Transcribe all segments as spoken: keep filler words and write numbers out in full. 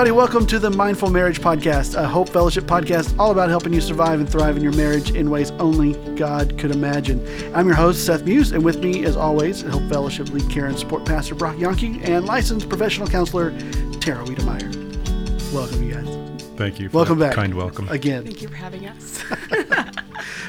everybody. Welcome to the Mindful Marriage Podcast, a Hope Fellowship podcast all about helping you survive and thrive in your marriage in ways only God could imagine. I'm your host, Seth Muse, and with me, as always, Hope Fellowship Lead Care and Support Pastor Brock Yonke and licensed professional counselor Tara Wiedemeyer. Welcome, you guys. Thank you. For welcome back. Kind welcome again. Thank you for having us.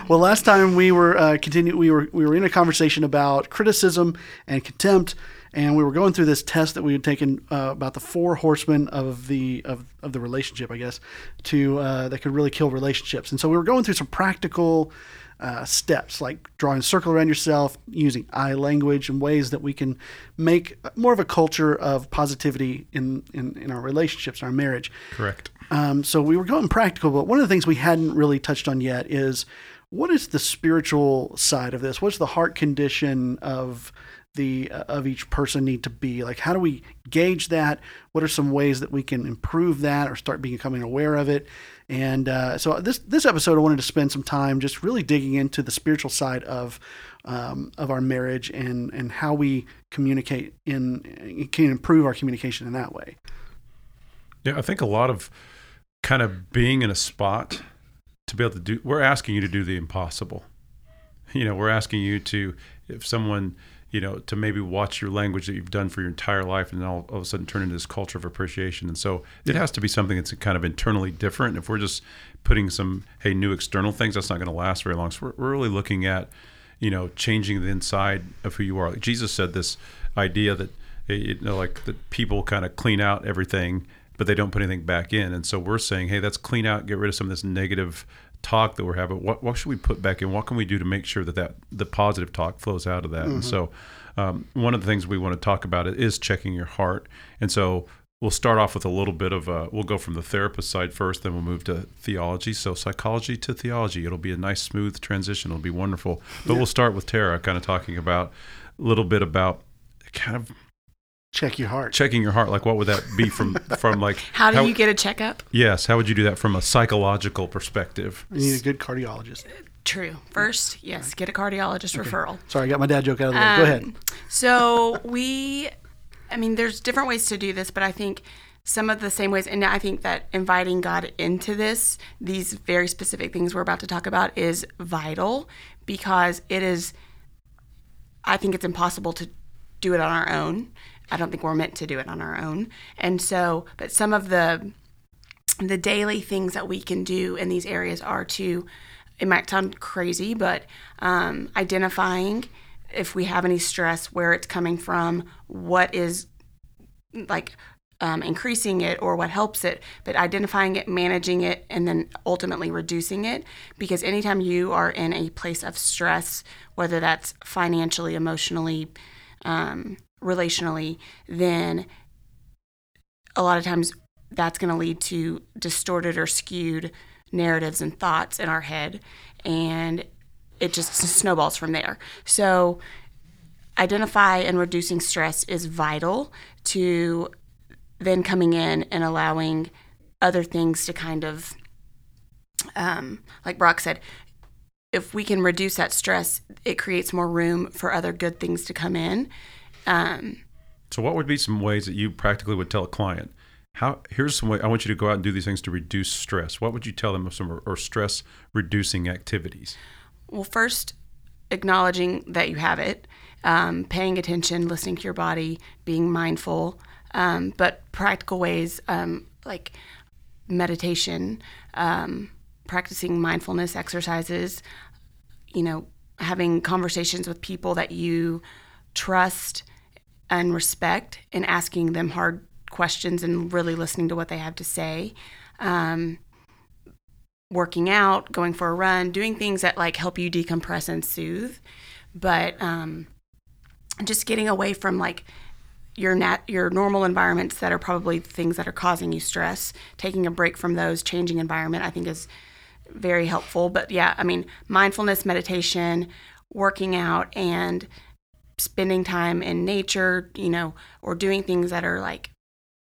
Well, last time we were uh, continue we were we were in a conversation about criticism and contempt. And we were going through this test that we had taken uh, about the four horsemen of the of, of the relationship, I guess, to uh, that could really kill relationships. And so we were going through some practical uh, steps, like drawing a circle around yourself, using I language, and ways that we can make more of a culture of positivity in in, in our relationships, our marriage. Correct. Um, so we were going practical, but one of the things we hadn't really touched on yet is what is the spiritual side of this? What's the heart condition of the uh, of each person need to be? Like, how do we gauge that? What are some ways that we can improve that or start becoming aware of it? And uh, so this this episode, I wanted to spend some time just really digging into the spiritual side of um, of our marriage and and how we communicate in can improve our communication in that way. Yeah, I think a lot of kind of being in a spot to be able to do, we're asking you to do the impossible. You know, we're asking you to, if someone, you know, to maybe watch your language that you've done for your entire life and then all, all of a sudden turn into this culture of appreciation. And so it has to be something that's kind of internally different. If we're just putting some, hey, new external things, that's not going to last very long. So we're, we're really looking at, you know, changing the inside of who you are. Like Jesus said this idea that, you know, like that people kind of clean out everything, but they don't put anything back in. And so we're saying, hey, that's clean out, get rid of some of this negative talk that we're having. What, what should we put back in? What can we do to make sure that, that the positive talk flows out of that? Mm-hmm. And so um, one of the things we want to talk about is checking your heart. And so we'll start off with a little bit of a, we'll go from the therapist side first, then we'll move to theology. So psychology to theology, it'll be a nice smooth transition. It'll be wonderful. But yeah, we'll start with Tara kind of talking about a little bit about kind of check your heart. Checking your heart, like what would that be from, from like... how do how, you get a checkup? Yes, how would you do that from a psychological perspective? You need a good cardiologist. True. First, yes, right. Get a cardiologist okay. referral. Sorry, I got my dad joke out of the way. Um, Go ahead. So we, I mean, there's different ways to do this, but I think some of the same ways, and I think that inviting God into this, these very specific things we're about to talk about is vital because it is, I think it's impossible to do it on our own. I don't think we're meant to do it on our own. And so, but some of the the daily things that we can do in these areas are to, it might sound crazy, but um, identifying if we have any stress, where it's coming from, what is like um, increasing it or what helps it, but identifying it, managing it, and then ultimately reducing it. Because anytime you are in a place of stress, whether that's financially, emotionally, um, relationally, then a lot of times that's going to lead to distorted or skewed narratives and thoughts in our head, and it just snowballs from there. So identify and reducing stress is vital to then coming in and allowing other things to kind of, um, like Brock said, if we can reduce that stress, it creates more room for other good things to come in. Um, so what would be some ways that you practically would tell a client, how, here's some way I want you to go out and do these things to reduce stress? What would you tell them of some or stress reducing activities? Well, first, acknowledging that you have it, um, paying attention, listening to your body, being mindful, um, but practical ways, um, like meditation, um, practicing mindfulness exercises, you know, having conversations with people that you trust and respect and asking them hard questions and really listening to what they have to say, um, working out, going for a run, doing things that like help you decompress and soothe, but um, just getting away from like your nat- your normal environments that are probably things that are causing you stress, taking a break from those, changing environment, I think is very helpful. But yeah, I mean, mindfulness, meditation, working out, and spending time in nature, you know, or doing things that are like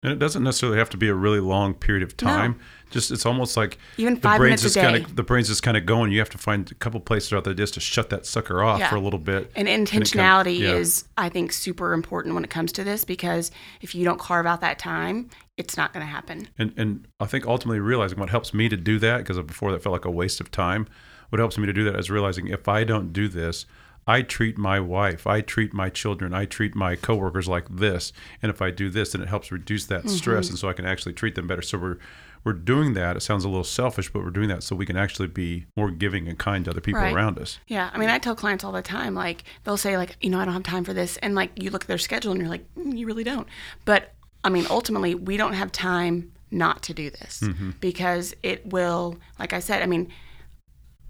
And it doesn't necessarily have to be a really long period of time. No. Just it's almost like even five the brain's minutes just kind of the brain's just kind of going. You have to find a couple places out there just to shut that sucker off yeah. for a little bit. And intentionality and kind of, yeah. is, I think, super important when it comes to this, because if you don't carve out that time, it's not going to happen. And and I think ultimately realizing what helps me to do that, because before that felt like a waste of time. What helps me to do that is realizing if I don't do this, I treat my wife, I treat my children, I treat my coworkers like this. And if I do this, then it helps reduce that mm-hmm. stress, and so I can actually treat them better. So we're we're doing that. It sounds a little selfish, but we're doing that so we can actually be more giving and kind to other people right. around us. Yeah. I mean, I tell clients all the time, like, they'll say, like, you know, I don't have time for this. And, like, you look at their schedule and you're like, mm, you really don't. But, I mean, ultimately, we don't have time not to do this mm-hmm. because it will, like I said, I mean,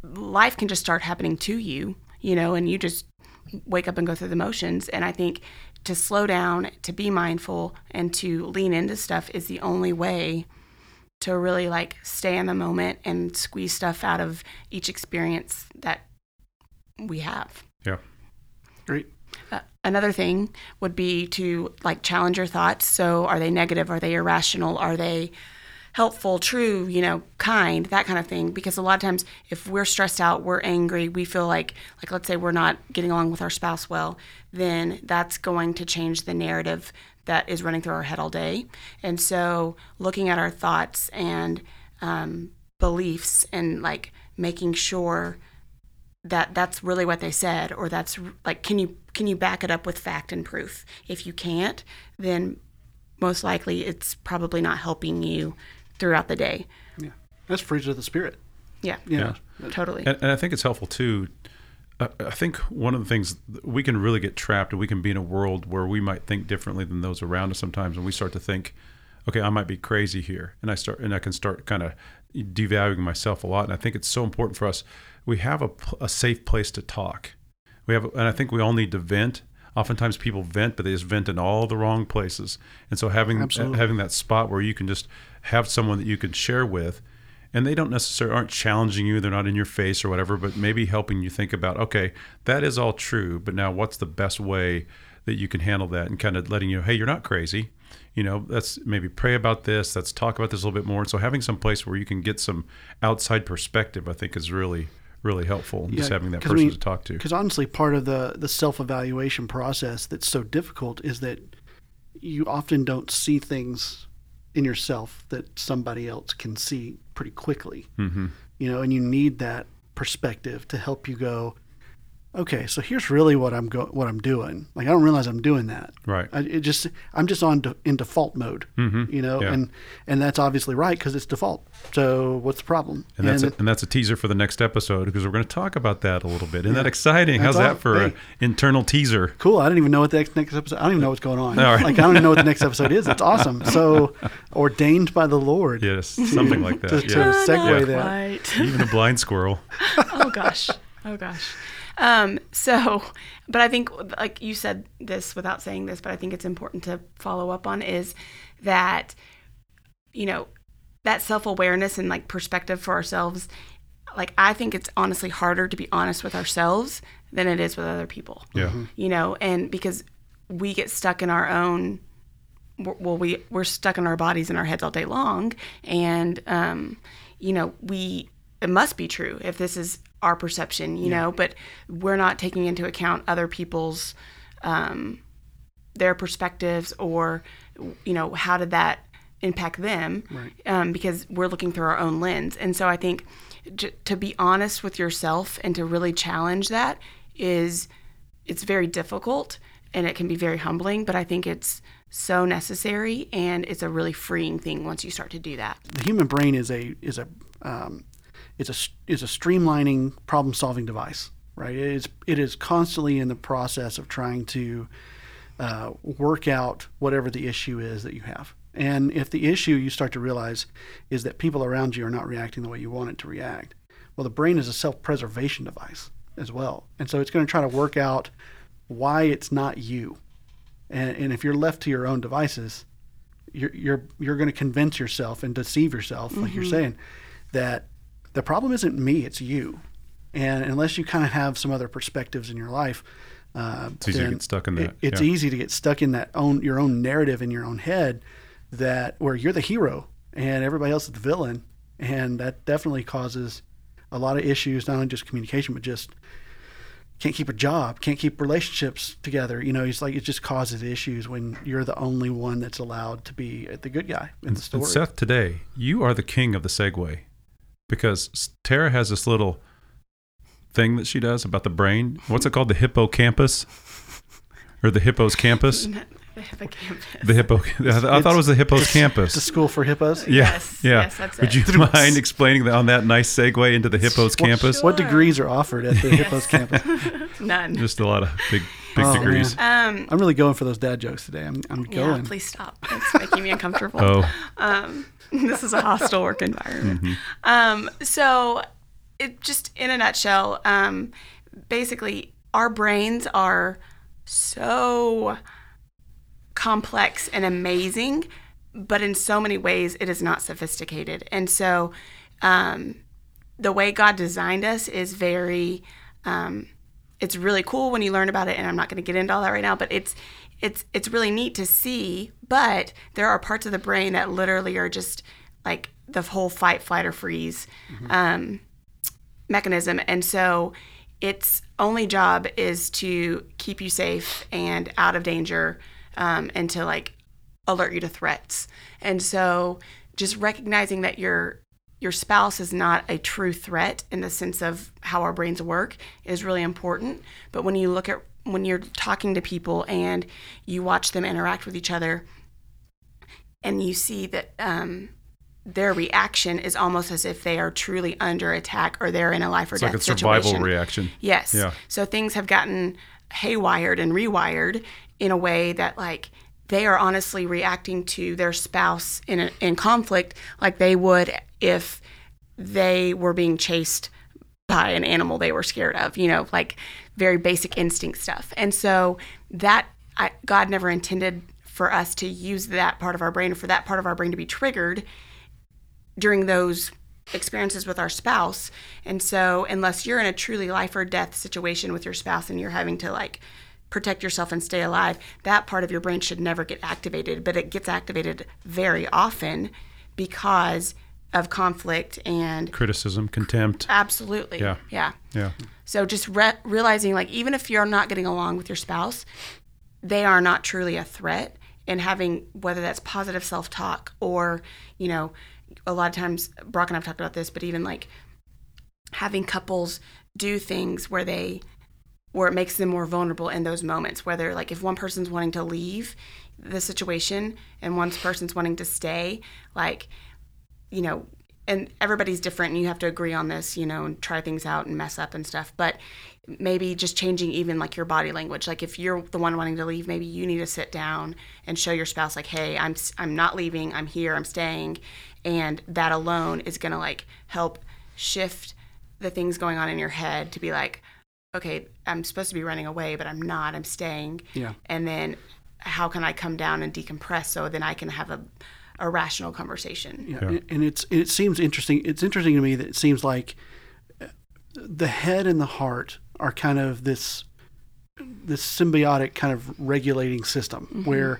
life can just start happening to you. You know, and you just wake up and go through the motions. And I think to slow down, to be mindful, and to lean into stuff is the only way to really, like, stay in the moment and squeeze stuff out of each experience that we have. Yeah. Great. Uh, another thing would be to, like, challenge your thoughts. So are they negative? Are they irrational? Are they helpful, true, you know, kind, that kind of thing. Because a lot of times if we're stressed out, we're angry, we feel like, like let's say we're not getting along with our spouse well, then that's going to change the narrative that is running through our head all day. And so looking at our thoughts and um, beliefs and, like, making sure that that's really what they said, or that's, like, can you can you back it up with fact and proof? If you can't, then most likely it's probably not helping you throughout the day. Yeah. That's fruits of the spirit. Yeah. Yeah. yeah. Totally. And, and I think it's helpful too. I, I think one of the things we can really get trapped, and we can be in a world where we might think differently than those around us sometimes. And we start to think, okay, I might be crazy here. And I start, and I can start kind of devaluing myself a lot. And I think it's so important for us. We have a, a safe place to talk. We have, and I think we all need to vent. Oftentimes people vent, but they just vent in all the wrong places. And so having Absolutely. having that spot where you can just have someone that you can share with, and they don't necessarily aren't challenging you, they're not in your face or whatever, but maybe helping you think about, okay, that is all true, but now what's the best way that you can handle that, and kind of letting you know, hey, you're not crazy. You know, let's maybe pray about this, let's talk about this a little bit more. And so having some place where you can get some outside perspective, I think, is really really helpful, yeah, just having that person I mean, to talk to. Because honestly, part of the, the self-evaluation process that's so difficult is that you often don't see things in yourself that somebody else can see pretty quickly, mm-hmm. you know, and you need that perspective to help you go, okay, so here's really what I'm go- what I'm doing. Like, I don't realize I'm doing that. Right. I, it just, I'm just on de- in default mode, mm-hmm. you know, yeah. and, and that's obviously right because it's default. So what's the problem? And, and that's a, and that's a teaser for the next episode, because we're going to talk about that a little bit. Isn't yeah. that exciting? That's How's all, that for hey. an internal teaser? Cool. I don't even know what the next, next episode, I don't even know what's going on. All right. Like, I don't even know what the next episode is. It's awesome. So ordained by the Lord. Yes, something to, like that. To, yes. to oh, segue no, that. Quite. Even a blind squirrel. Oh, gosh. Oh, gosh. Um, so, but I think, like you said this without saying this, but I think it's important to follow up on, is that, you know, that self-awareness and, like, perspective for ourselves. Like, I think it's honestly harder to be honest with ourselves than it is with other people, yeah. you know, and because we get stuck in our own, well, we, we're stuck in our bodies and our heads all day long. And, um, you know, we, it must be true if this is our perception, you yeah. know, but we're not taking into account other people's, um, their perspectives, or, you know, how did that impact them? Right. Um, because we're looking through our own lens. And so I think j- to be honest with yourself and to really challenge that is, it's very difficult, and it can be very humbling, but I think it's so necessary, and it's a really freeing thing once you start to do that. The human brain is a, is a, um, It's a, it's a streamlining, problem-solving device, right? It is, it is constantly in the process of trying to uh, work out whatever the issue is that you have. And if the issue you start to realize is that people around you are not reacting the way you want it to react, well, the brain is a self-preservation device as well. And so it's going to try to work out why it's not you. And, and if you're left to your own devices, you're you're, you're going to convince yourself and deceive yourself, like mm-hmm. you're saying, that the problem isn't me, it's you. And unless you kind of have some other perspectives in your life, uh, it's easy to get stuck in that. It, it's yeah. easy to get stuck in that own your own narrative in your own head that where you're the hero and everybody else is the villain. And that definitely causes a lot of issues, not only just communication, but just can't keep a job, can't keep relationships together. You know, it's like it just causes issues when you're the only one that's allowed to be the good guy in the story. And Seth, today, you are the king of the segue, because Tara has this little thing that she does about the brain. What's it called? The hippocampus? Or the hippo's campus? The hippocampus. The hippo. I thought it was the hippo's campus. The school for hippos? Yeah, yes. Yeah. Yes, that's it. Would you mind explaining that on that nice segue into the hippo's well, campus? Sure. What degrees are offered at the yes. hippo's campus? None. Just a lot of big, big oh, degrees. Yeah. Um, I'm really going for those dad jokes today. I'm, I'm going. Yeah, please stop. It's making me uncomfortable. Oh. Um, this is a hostile work environment. Mm-hmm. Um, so, it just in a nutshell, um, basically, our brains are so complex and amazing, but in so many ways it is not sophisticated. And so um, the way God designed us is very, um, it's really cool when you learn about it, and I'm not going to get into all that right now, but it's it's it's really neat to see, but there are parts of the brain that literally are just like the whole fight, flight, or freeze mm-hmm. um, mechanism. And so its only job is to keep you safe and out of danger, Um, and to like alert you to threats. And so just recognizing that your your spouse is not a true threat in the sense of how our brains work is really important. But when you look at when you're talking to people and you watch them interact with each other and you see that um, their reaction is almost as if they are truly under attack or they're in a life or it's death situation. It's like a survival situation. reaction. Yes. Yeah. So things have gotten haywired and rewired in a way that like they are honestly reacting to their spouse in a, in conflict like they would if they were being chased by an animal they were scared of, you know, like very basic instinct stuff. And so that I, God never intended for us to use that part of our brain, or for that part of our brain to be triggered during those experiences with our spouse. And so unless you're in a truly life or death situation with your spouse and you're having to like protect yourself and stay alive, that part of your brain should never get activated, but it gets activated very often because of conflict and criticism, contempt. Absolutely. Yeah. Yeah. Yeah. So just re- realizing like, even if you're not getting along with your spouse, they are not truly a threat, and having, whether that's positive self-talk or, you know, a lot of times Brock and I've talked about this, but even like having couples do things where they where it makes them more vulnerable in those moments, whether like if one person's wanting to leave the situation and one person's wanting to stay, like, you know, and everybody's different and you have to agree on this, you know, and try things out and mess up and stuff. But maybe just changing even like your body language. Like if you're the one wanting to leave, maybe you need to sit down and show your spouse like, hey, I'm I'm not leaving, I'm here, I'm staying. And that alone is going to like help shift the things going on in your head to be like, okay, I'm supposed to be running away, but I'm not, I'm staying. Yeah. And then how can I come down and decompress so then I can have a, a rational conversation? Yeah. yeah. And, and it's it seems interesting. It's interesting to me that it seems like the head and the heart are kind of this this symbiotic kind of regulating system mm-hmm. where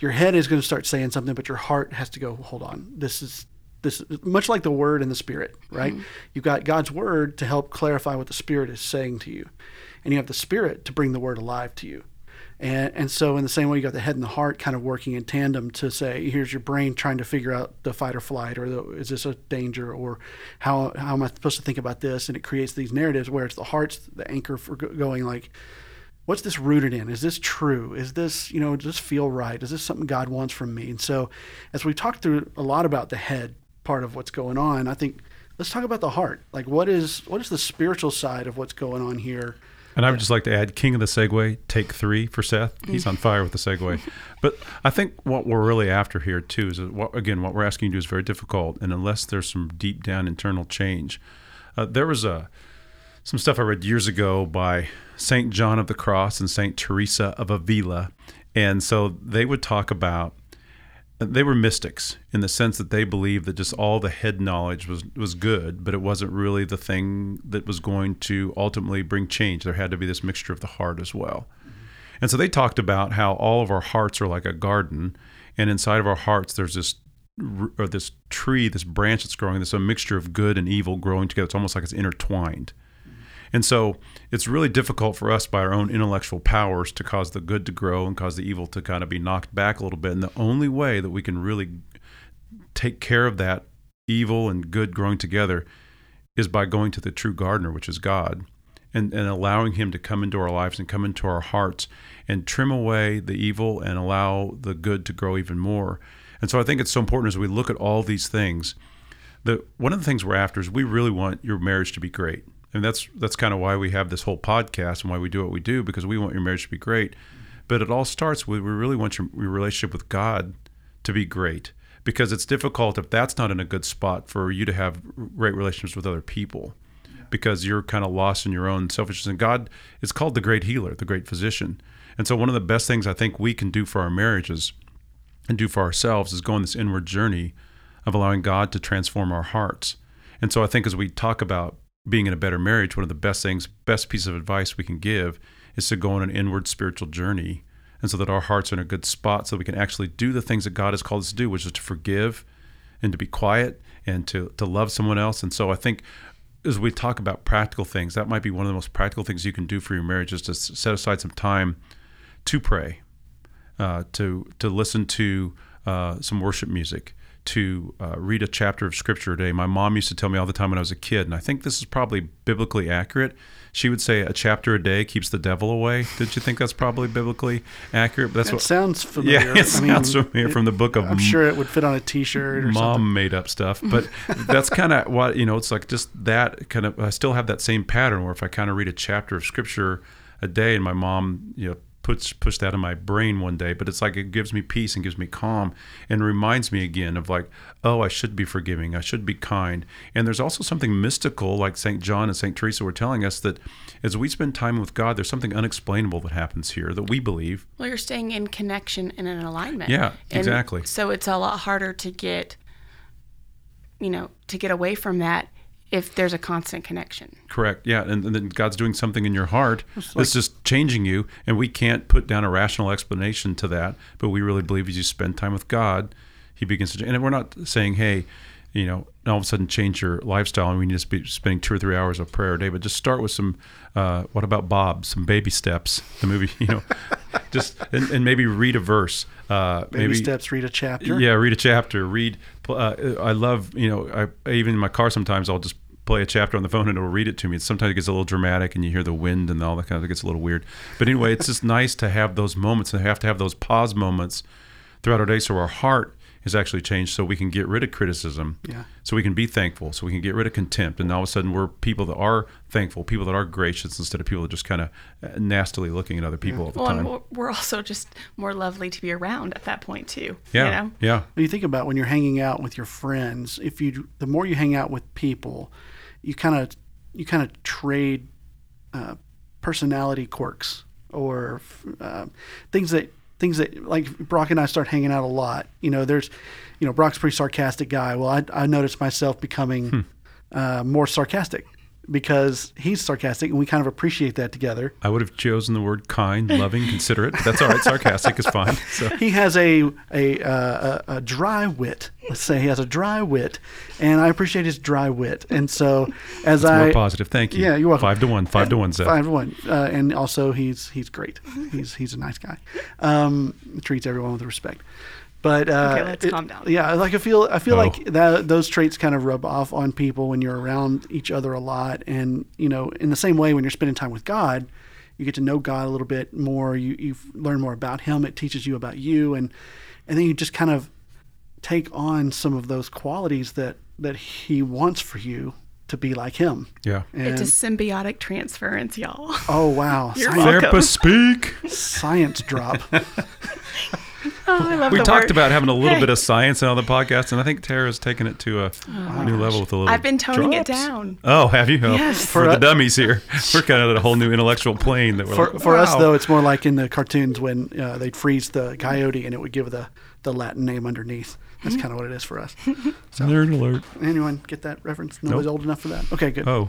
your head is going to start saying something, but your heart has to go, hold on, this is This much like the Word and the Spirit, right? Mm-hmm. You've got God's Word to help clarify what the Spirit is saying to you, and you have the Spirit to bring the Word alive to you. And and so in the same way, you got the head and the heart kind of working in tandem to say, here's your brain trying to figure out the fight or flight, or the, is this a danger, or how how am I supposed to think about this? And it creates these narratives where it's the heart's the anchor for going like, what's this rooted in? Is this true? Is this, you know, does this feel right? Is this something God wants from me? And so as we talked through a lot about the head part of what's going on, I think let's talk about the heart. Like what is what is the spiritual side of what's going on here? And I would just like to add, king of the segue, take three for Seth. He's on fire with the segue. But I think what we're really after here too is, what, again, what we're asking you to do is very difficult, and unless there's some deep down internal change. Uh, there was a some stuff I read years ago by Saint John of the Cross and Saint Teresa of Avila, and so they would talk about, they were mystics in the sense that they believed that just all the head knowledge was, was good, but it wasn't really the thing that was going to ultimately bring change. There had to be this mixture of the heart as well. Mm-hmm. And so they talked about how all of our hearts are like a garden, and inside of our hearts there's this or this tree, this branch that's growing, this a mixture of good and evil growing together. It's almost like it's intertwined. And so it's really difficult for us by our own intellectual powers to cause the good to grow and cause the evil to kind of be knocked back a little bit. And the only way that we can really take care of that evil and good growing together is by going to the true gardener, which is God, and, and allowing him to come into our lives and come into our hearts and trim away the evil and allow the good to grow even more. And so I think it's so important as we look at all these things that one of the things we're after is we really want your marriage to be great. And that's that's kind of why we have this whole podcast and why we do what we do, because we want your marriage to be great. But it all starts with we really want your, your relationship with God to be great, because it's difficult if that's not in a good spot for you to have great relationships with other people, because you're kind of lost in your own selfishness. And God is called the great healer, the great physician. And so one of the best things I think we can do for our marriages and do for ourselves is go on this inward journey of allowing God to transform our hearts. And so I think as we talk about being in a better marriage, one of the best things, best piece of advice we can give is to go on an inward spiritual journey, and so that our hearts are in a good spot so we can actually do the things that God has called us to do, which is to forgive and to be quiet and to, to love someone else. And so I think as we talk about practical things, that might be one of the most practical things you can do for your marriage is to set aside some time to pray, uh, to to listen to uh, some worship music, to uh, read a chapter of scripture a day. My mom used to tell me all the time when I was a kid, and I think this is probably biblically accurate. She would say a chapter a day keeps the devil away. Did you think that's probably biblically accurate? That's that what sounds familiar. Yeah, it I sounds mean, familiar it, from the book of. I'm sure it would fit on a T-shirt. Or Mom something. Made up stuff, but that's kind of what you know. It's like just that kind of. I still have that same pattern where if I kind of read a chapter of scripture a day, and my mom, you know, puts push that in my brain one day, but it's like it gives me peace and gives me calm and reminds me again of like, oh, I should be forgiving, I should be kind. And there's also something mystical, like Saint John and Saint Teresa were telling us, that as we spend time with God, there's something unexplainable that happens here that we believe. Well, you're staying in connection and in alignment. Yeah, and exactly. So it's a lot harder to get, you know, to get away from that if there's a constant connection. Correct, yeah, and, and then God's doing something in your heart like, that's just changing you, and we can't put down a rational explanation to that, but we really believe as you spend time with God, he begins to, and we're not saying, hey, you know, all of a sudden change your lifestyle and we need to be spending two or three hours of prayer a day, but just start with some, uh, what about Bob, some baby steps, the movie, you know, just, and, and maybe read a verse. Uh, baby maybe, steps, read a chapter. Yeah, read a chapter, read, uh, I love, you know, I, even in my car sometimes I'll just play a chapter on the phone and it'll read it to me. Sometimes it gets a little dramatic and you hear the wind and all that kind of, it gets a little weird. But anyway, it's just nice to have those moments and have to have those pause moments throughout our day so our heart is actually changed, so we can get rid of criticism, yeah. So we can be thankful, so we can get rid of contempt. And all of a sudden we're people that are thankful, people that are gracious, instead of people that are just kind of nastily looking at other people yeah. all the well, time. And we're also just more lovely to be around at that point too. Yeah, you know? Yeah. When you think about when you're hanging out with your friends, if you the more you hang out with people, you kind of you kind of trade uh, personality quirks or uh, things that things that like Brock and I start hanging out a lot. You know, there's, you know, Brock's a pretty sarcastic guy. Well, I, I noticed myself becoming hmm. uh, more sarcastic because he's sarcastic and we kind of appreciate that together. I would have chosen the word kind, loving, considerate. But that's all right. Sarcastic is fine. So. He has a, a, a, a dry wit. Let's say he has a dry wit, and I appreciate his dry wit. And so as that's I... more positive. Thank you. Yeah, you're welcome. Five to one. Five and, to one, Seth. Five to one. Uh, and also he's he's great. He's he's a nice guy. Um, treats everyone with respect. But uh, okay, let's it, calm down. Yeah, like I feel I feel oh. like that those traits kind of rub off on people when you're around each other a lot, and you know, in the same way when you're spending time with God, you get to know God a little bit more. You you learn more about Him. It teaches you about you, and and then you just kind of take on some of those qualities that that He wants for you to be like Him. Yeah, and it's a symbiotic transference, y'all. Oh wow! You're welcome. Therapist speak. Science drop. Oh, I love we talked word. About having a little hey. Bit of science in all the podcasts, and I think Tara's taken it to a oh, new gosh. Level with a little I've been toning drops. It down. Oh, have you? Oh, yes. For, for us, the dummies here. We're kind of at a whole new intellectual plane. That we're For, like, for wow. us, though, it's more like in the cartoons when uh, they'd freeze the coyote and it would give the, the Latin name underneath. That's kind of what it is for us. So, nerd alert. Anyone get that reference? Nobody's nope. old enough for that? Okay, good. Oh.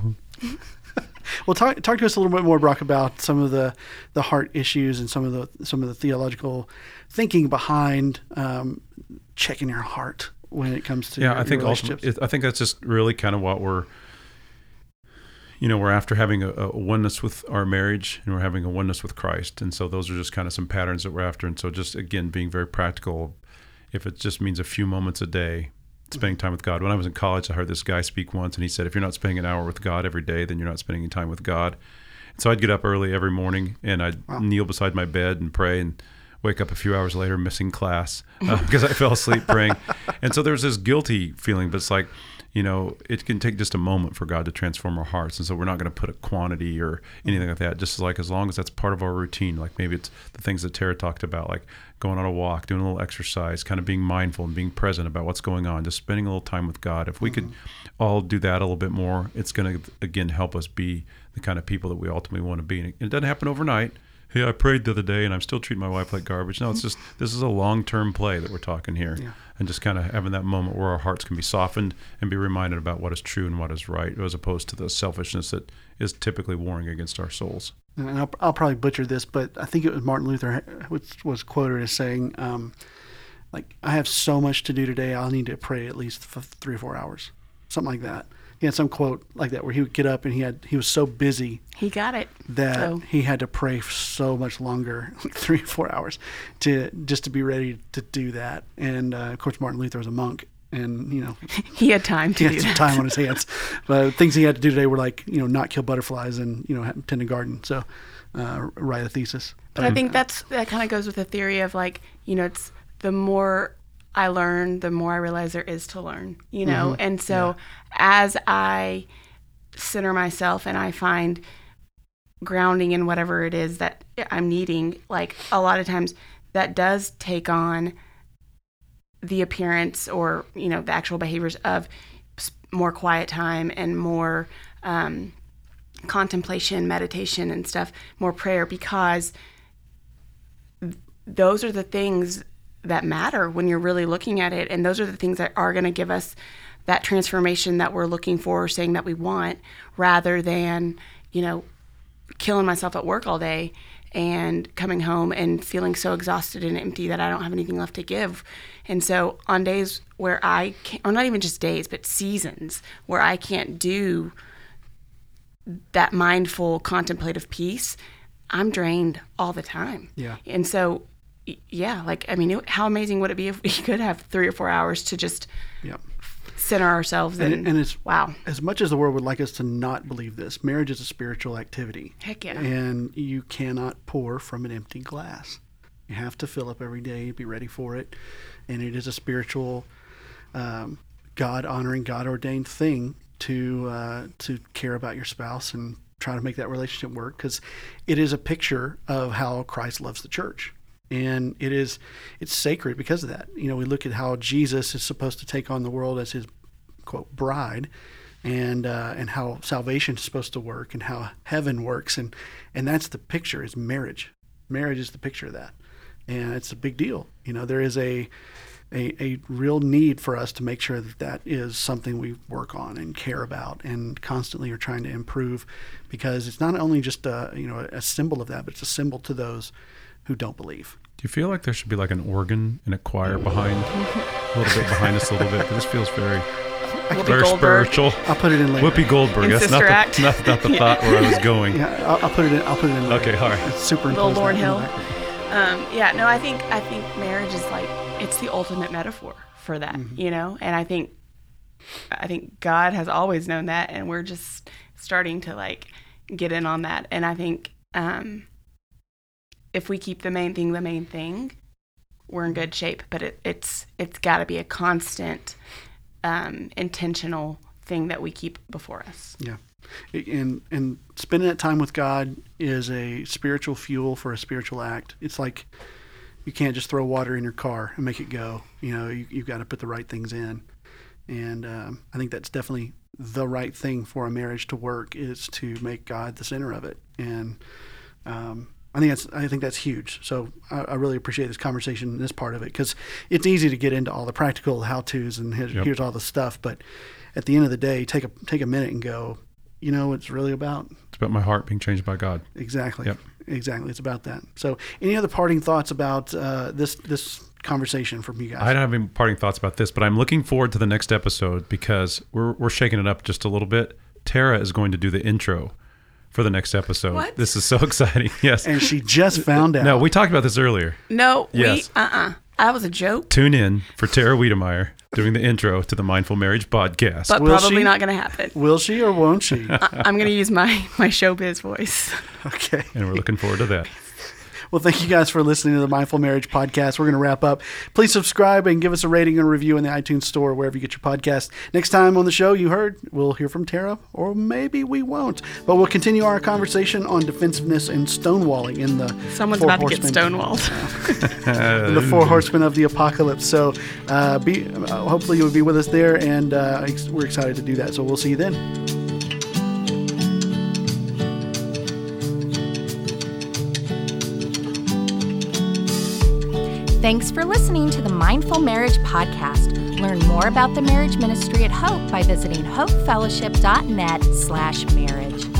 Well, talk talk to us a little bit more, Brock, about some of the, the heart issues and some of the some of the theological thinking behind um, checking your heart when it comes to yeah. Your, I think also, I think that's just really kind of what we're, you know, we're after having a, a oneness with our marriage, and we're having a oneness with Christ, and so those are just kind of some patterns that we're after. And so just again being very practical, if it just means a few moments a day spending time with God. When I was in college, I heard this guy speak once, and he said, if you're not spending an hour with God every day, then you're not spending any time with God. And so I'd get up early every morning, and I'd wow. kneel beside my bed and pray, and wake up a few hours later missing class uh, because I fell asleep praying. And so there's this guilty feeling, but it's like, you know, it can take just a moment for God to transform our hearts. And so we're not going to put a quantity or anything like that. Just like as long as that's part of our routine, like maybe it's the things that Tara talked about, like going on a walk, doing a little exercise, kind of being mindful and being present about what's going on, just spending a little time with God. If we mm-hmm. could all do that a little bit more, it's going to, again, help us be the kind of people that we ultimately want to be. And it doesn't happen overnight. Hey, I prayed the other day, and I'm still treating my wife like garbage. No, it's just, this is a long-term play that we're talking here, yeah. and just kind of having that moment where our hearts can be softened and be reminded about what is true and what is right, as opposed to the selfishness that is typically warring against our souls. And I'll, I'll probably butcher this, but I think it was Martin Luther which was quoted as saying, um, like, I have so much to do today, I'll need to pray at least for three or four hours, something like that. He had some quote like that where he would get up and he had he was so busy he got it that so. he had to pray so much longer, like three or four hours, to just to be ready to do that. And uh, of course, Martin Luther was a monk, and you know he had time to he do had some that. time on his hands. But things he had to do today were like you know not kill butterflies and you know tend a garden. So uh, write a thesis. But um, I think that's that kind of goes with the theory of like you know it's the more I learn, the more I realize there is to learn, you know? Mm-hmm. And so yeah. as I center myself and I find grounding in whatever it is that I'm needing, like a lot of times that does take on the appearance or, you know, the actual behaviors of more quiet time and more um, contemplation, meditation and stuff, more prayer, because th- those are the things that matter when you're really looking at it. And those are the things that are going to give us that transformation that we're looking for or saying that we want, rather than, you know, killing myself at work all day and coming home and feeling so exhausted and empty that I don't have anything left to give. And so on days where I can't, or not even just days, but seasons where I can't do that mindful contemplative piece, I'm drained all the time. Yeah. And so yeah, like, I mean, it, how amazing would it be if we could have three or four hours to just yep. center ourselves and, and, and it's, wow. As much as the world would like us to not believe this, marriage is a spiritual activity. Heck yeah. And you cannot pour from an empty glass. You have to fill up every day, be ready for it. And it is a spiritual, um, God-honoring, God-ordained thing to uh, to care about your spouse and try to make that relationship work, because it is a picture of how Christ loves the church. And it is, it's sacred because of that. You know, we look at how Jesus is supposed to take on the world as his, quote, bride, and uh, and how salvation is supposed to work and how heaven works. And, and that's the picture, is marriage. Marriage is the picture of that. And it's a big deal. You know, there is a, a, a real need for us to make sure that that is something we work on and care about and constantly are trying to improve, because it's not only just a, you know, a symbol of that, but it's a symbol to those who don't believe. Do you feel like there should be like an organ and a choir behind, a little bit behind us a little bit? This feels very, very spiritual. I'll put it in later. Whoopi Goldberg. That's not the, not, not the yeah. thought where I was going. Yeah, I'll, I'll put it in. I'll put it in later. Okay, all right. Superimpose Lorne Hill. Um, yeah, no, I think I think marriage is like, it's the ultimate metaphor for that, mm-hmm. you know. And I think, I think God has always known that, and we're just starting to like get in on that. And I think. Um, If we keep the main thing the main thing, we're in good shape. But it, it's it's got to be a constant, um, intentional thing that we keep before us. Yeah, and and spending that time with God is a spiritual fuel for a spiritual act. It's like you can't just throw water in your car and make it go. You know, you, you've got to put the right things in. And um, I think that's definitely the right thing for a marriage to work, is to make God the center of it. And um, I think that's I think that's huge. So I, I really appreciate this conversation and this part of it, because it's easy to get into all the practical how-tos and here's, yep. here's all the stuff. But at the end of the day, take a take a minute and go, you know what it's really about? It's about my heart being changed by God. Exactly. Yep. Exactly. It's about that. So any other parting thoughts about uh, this this conversation from you guys? I don't have any parting thoughts about this, but I'm looking forward to the next episode because we're we're shaking it up just a little bit. Tara is going to do the intro for the next episode. What? This is so exciting. Yes. And she just found out. No, we talked about this earlier. No, yes. we, uh-uh. I was a joke. Tune in for Tara Wiedemeyer doing the intro to the Mindful Marriage Podcast. But will probably she? Not going to happen. Will she or won't she? I, I'm going to use my, my showbiz voice. Okay. And we're looking forward to that. Well, thank you guys for listening to the Mindful Marriage Podcast. We're going to wrap up. Please subscribe and give us a rating and review in the iTunes store or wherever you get your podcast. Next time on the show, you heard, we'll hear from Tara, or maybe we won't. But we'll continue our conversation on defensiveness and stonewalling in the Someone's four about horsemen. To get stonewalled. In the Four Horsemen of the Apocalypse. So uh, be uh, hopefully you'll be with us there, and uh, we're excited to do that. So we'll see you then. Thanks for listening to the Mindful Marriage Podcast. Learn more about the marriage ministry at Hope by visiting hopefellowship dot net slash marriage.